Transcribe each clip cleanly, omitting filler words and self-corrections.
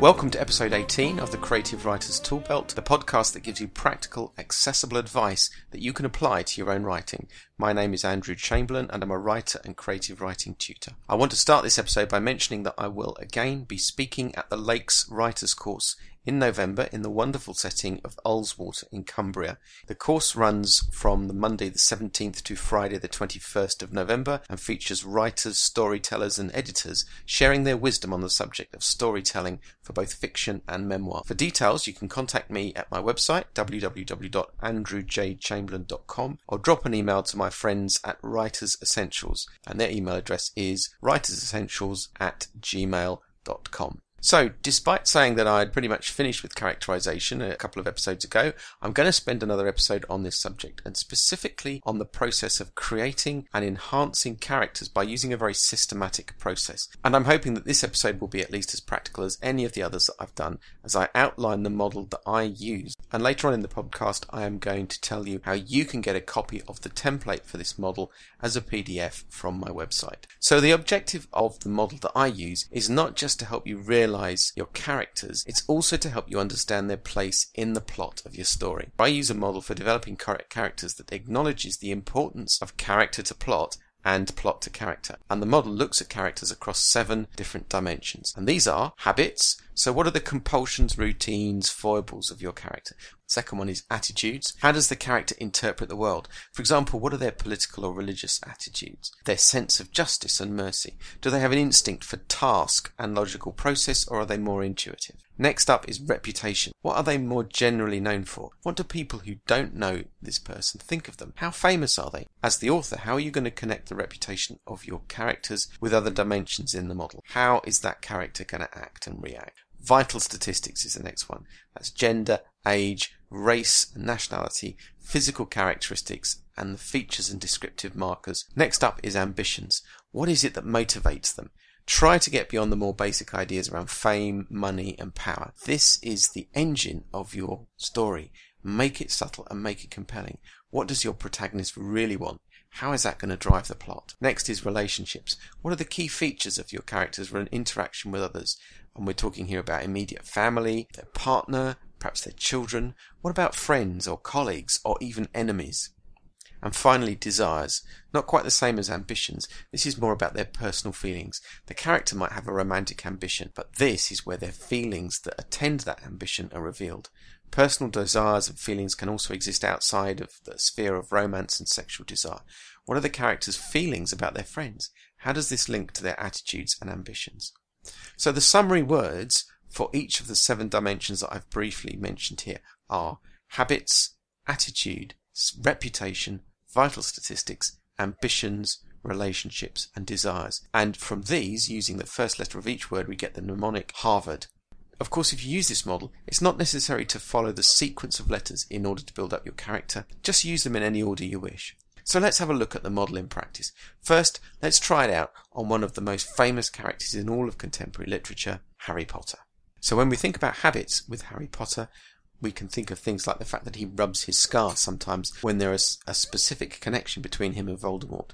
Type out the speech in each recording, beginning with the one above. Welcome to episode 18 of the Creative Writers Tool Belt, the podcast that gives you practical, accessible advice that you can apply to your own writing. My name is Andrew Chamberlain and I'm a writer and creative writing tutor. I want to start this episode by mentioning that I will again be speaking at the Lakes Writers' Course in November in the wonderful setting of Ullswater in Cumbria. The course runs from the Monday the 17th to Friday the 21st of November and features writers, storytellers and editors sharing their wisdom on the subject of storytelling for both fiction and memoir. For details you can contact me at my website www.andrewjchamberlain.com or drop an email to my friends at Writers Essentials, and their email address is writersessentials@gmail.com. So, despite saying that I'd pretty much finished with characterization a couple of episodes ago, I'm going to spend another episode on this subject, and specifically on the process of creating and enhancing characters by using a very systematic process. And I'm hoping that this episode will be at least as practical as any of the others that I've done, as I outline the model that I use. And later on in the podcast, I am going to tell you how you can get a copy of the template for this model as a PDF from my website. So the objective of the model that I use is not just to help you realize your characters, it's also to help you understand their place in the plot of your story. I use a model for developing characters that acknowledges the importance of character to plot and plot to character. And the model looks at characters across 7 different dimensions. And these are habits. So what are the compulsions, routines, foibles of your character? Second one is attitudes. How does the character interpret the world? For example, what are their political or religious attitudes? Their sense of justice and mercy. Do they have an instinct for task and logical process, or are they more intuitive? Next up is reputation. What are they more generally known for? What do people who don't know this person think of them? How famous are they? As the author, how are you going to connect the reputation of your characters with other dimensions in the model? How is that character going to act and react? Vital statistics is the next one. That's gender, age, race, nationality, physical characteristics, and the features and descriptive markers. Next up is ambitions. What is it that motivates them? Try to get beyond the more basic ideas around fame, money, and power. This is the engine of your story. Make it subtle and make it compelling. What does your protagonist really want? How is that going to drive the plot? Next is relationships. What are the key features of your characters or an interaction with others? And we're talking here about immediate family, their partner, perhaps their children. What about friends or colleagues or even enemies? And finally, desires. Not quite the same as ambitions. This is more about their personal feelings. The character might have a romantic ambition, but this is where their feelings that attend that ambition are revealed. Personal desires and feelings can also exist outside of the sphere of romance and sexual desire. What are the character's feelings about their friends? How does this link to their attitudes and ambitions? So the summary words for each of the 7 dimensions that I've briefly mentioned here are habits, attitude, reputation, vital statistics, ambitions, relationships, and desires. And from these, using the first letter of each word, we get the mnemonic Harvard. Of course, if you use this model, it's not necessary to follow the sequence of letters in order to build up your character. Just use them in any order you wish. So let's have a look at the model in practice. First, let's try it out on one of the most famous characters in all of contemporary literature, Harry Potter. So when we think about habits with Harry Potter, we can think of things like the fact that he rubs his scar sometimes when there is a specific connection between him and Voldemort.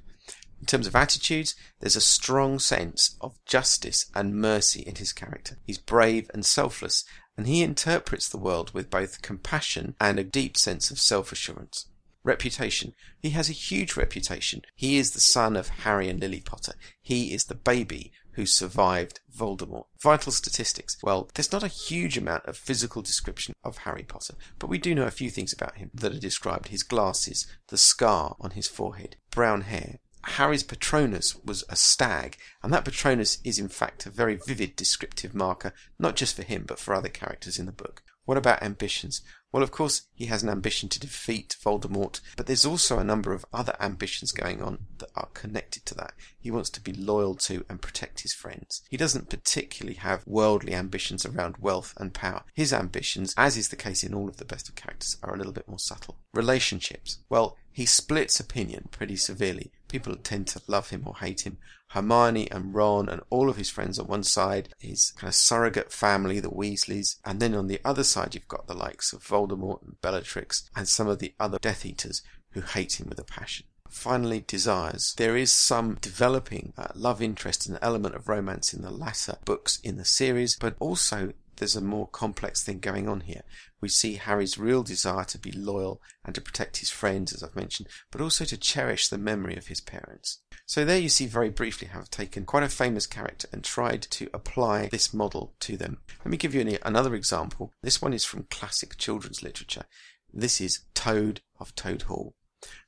In terms of attitudes, there's a strong sense of justice and mercy in his character. He's brave and selfless, and he interprets the world with both compassion and a deep sense of self-assurance. Reputation. He has a huge reputation. He is the son of Harry and Lily Potter. He is the baby who survived Voldemort. Vital statistics. Well, there's not a huge amount of physical description of Harry Potter, but we do know a few things about him that are described. His glasses, the scar on his forehead, brown hair. Harry's Patronus was a stag, and that Patronus is in fact a very vivid descriptive marker, not just for him, but for other characters in the book. What about ambitions? Well, of course, he has an ambition to defeat Voldemort, but there's also a number of other ambitions going on that are connected to that. He wants to be loyal to and protect his friends. He doesn't particularly have worldly ambitions around wealth and power. His ambitions, as is the case in all of the best of characters, are a little bit more subtle. Relationships. Well, he splits opinion pretty severely. People tend to love him or hate him. Hermione and Ron and all of his friends on one side, his kind of surrogate family, the Weasleys, and then on the other side you've got the likes of Voldemort and Bellatrix and some of the other Death Eaters who hate him with a passion. finally desires. There is some developing love interest and element of romance in the latter books in the series, but also there's a more complex thing going on here. We see Harry's real desire to be loyal and to protect his friends, as I've mentioned, but also to cherish the memory of his parents. So there you see very briefly how I've taken quite a famous character and tried to apply this model to them. Let me give you another example. This one is from classic children's literature. This is Toad of Toad Hall.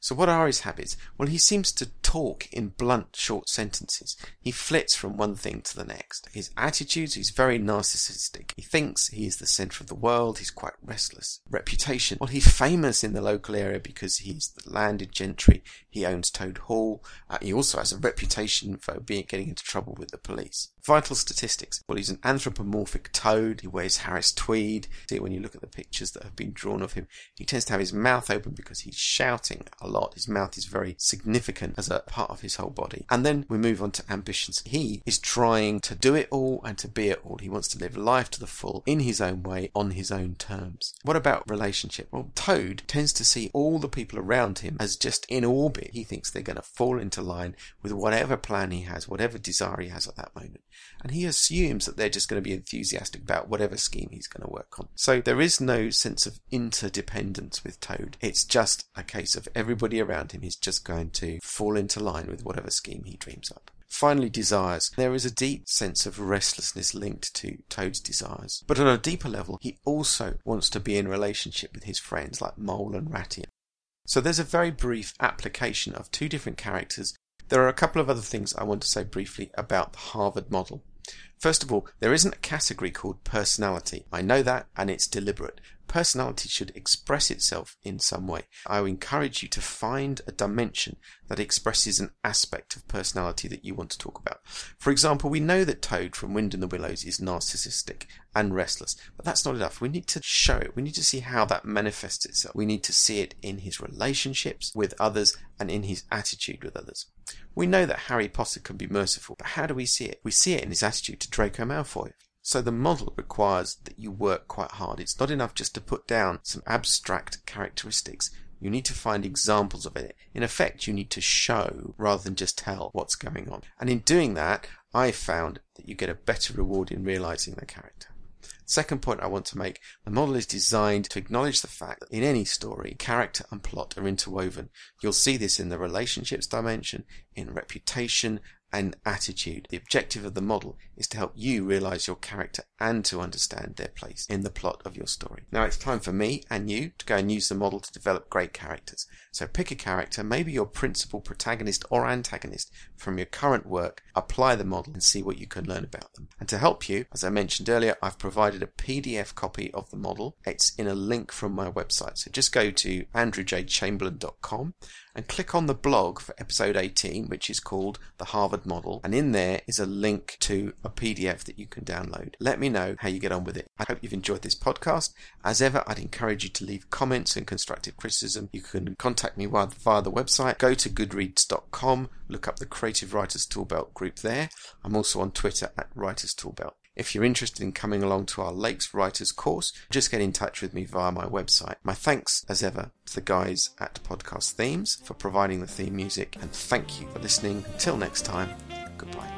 So what are his habits? Well, he seems to talk in blunt, short sentences. He flits from one thing to the next. His attitudes, he's very narcissistic. He thinks he is the centre of the world. He's quite restless. Reputation. Well, he's famous in the local area because he's the landed gentry. He owns Toad Hall. He also has a reputation for getting into trouble with the police. Vital statistics. Well, he's an anthropomorphic toad. He wears Harris tweed. See, when you look at the pictures that have been drawn of him, he tends to have his mouth open because he's shouting a lot. His mouth is very significant as a part of his whole body. And then we move on to ambitions. He is trying to do it all and to be it all. He wants to live life to the full in his own way, on his own terms. What about relationship? Well, Toad tends to see all the people around him as just in orbit. He thinks they're going to fall into line with whatever plan he has, whatever desire he has at that moment. And he assumes that they're just going to be enthusiastic about whatever scheme he's going to work on. So there is no sense of interdependence with Toad. It's just a case of everybody around him is just going to fall into line with whatever scheme he dreams up. Finally, desires. There is a deep sense of restlessness linked to Toad's desires. But on a deeper level, he also wants to be in relationship with his friends like Mole and Ratty. So there's a very brief application of two different characters. There are a couple of other things I want to say briefly about the Harvard model. First of all, there isn't a category called personality. I know that, and it's deliberate. Personality should express itself in some way. I would encourage you to find a dimension that expresses an aspect of personality that you want to talk about. For example, we know that Toad from Wind in the Willows is narcissistic and restless, but that's not enough. We need to show it. We need to see how that manifests itself. We need to see it in his relationships with others and in his attitude with others. We know that Harry Potter can be merciful, but how do we see it? We see it in his attitude to Draco Malfoy. So the model requires that you work quite hard. It's not enough just to put down some abstract characteristics. You need to find examples of it. In effect, you need to show rather than just tell what's going on. And in doing that, I found that you get a better reward in realizing the character. Second point I want to make, the model is designed to acknowledge the fact that in any story, character and plot are interwoven. You'll see this in the relationships dimension, in reputation, and attitude. The objective of the model is to help you realise your character and to understand their place in the plot of your story. Now it's time for me and you to go and use the model to develop great characters. So pick a character, maybe your principal protagonist or antagonist from your current work, apply the model and see what you can learn about them. And to help you, as I mentioned earlier, I've provided a PDF copy of the model. It's in a link from my website. So just go to andrewjchamberlain.com and click on the blog for episode 18, which is called The Harvard Model, and in there is a link to a PDF that you can download. Let me know how you get on with it. I hope you've enjoyed this podcast. As ever, I'd encourage you to leave comments and constructive criticism. You can contact me via the website. Go to goodreads.com, look up the Creative Writers Tool Belt group there. I'm also on Twitter at Writers Tool Belt. If you're interested in coming along to our Lakes Writers' Course, just get in touch with me via my website. My thanks, as ever, to the guys at Podcast Themes for providing the theme music, and thank you for listening. Until next time, goodbye.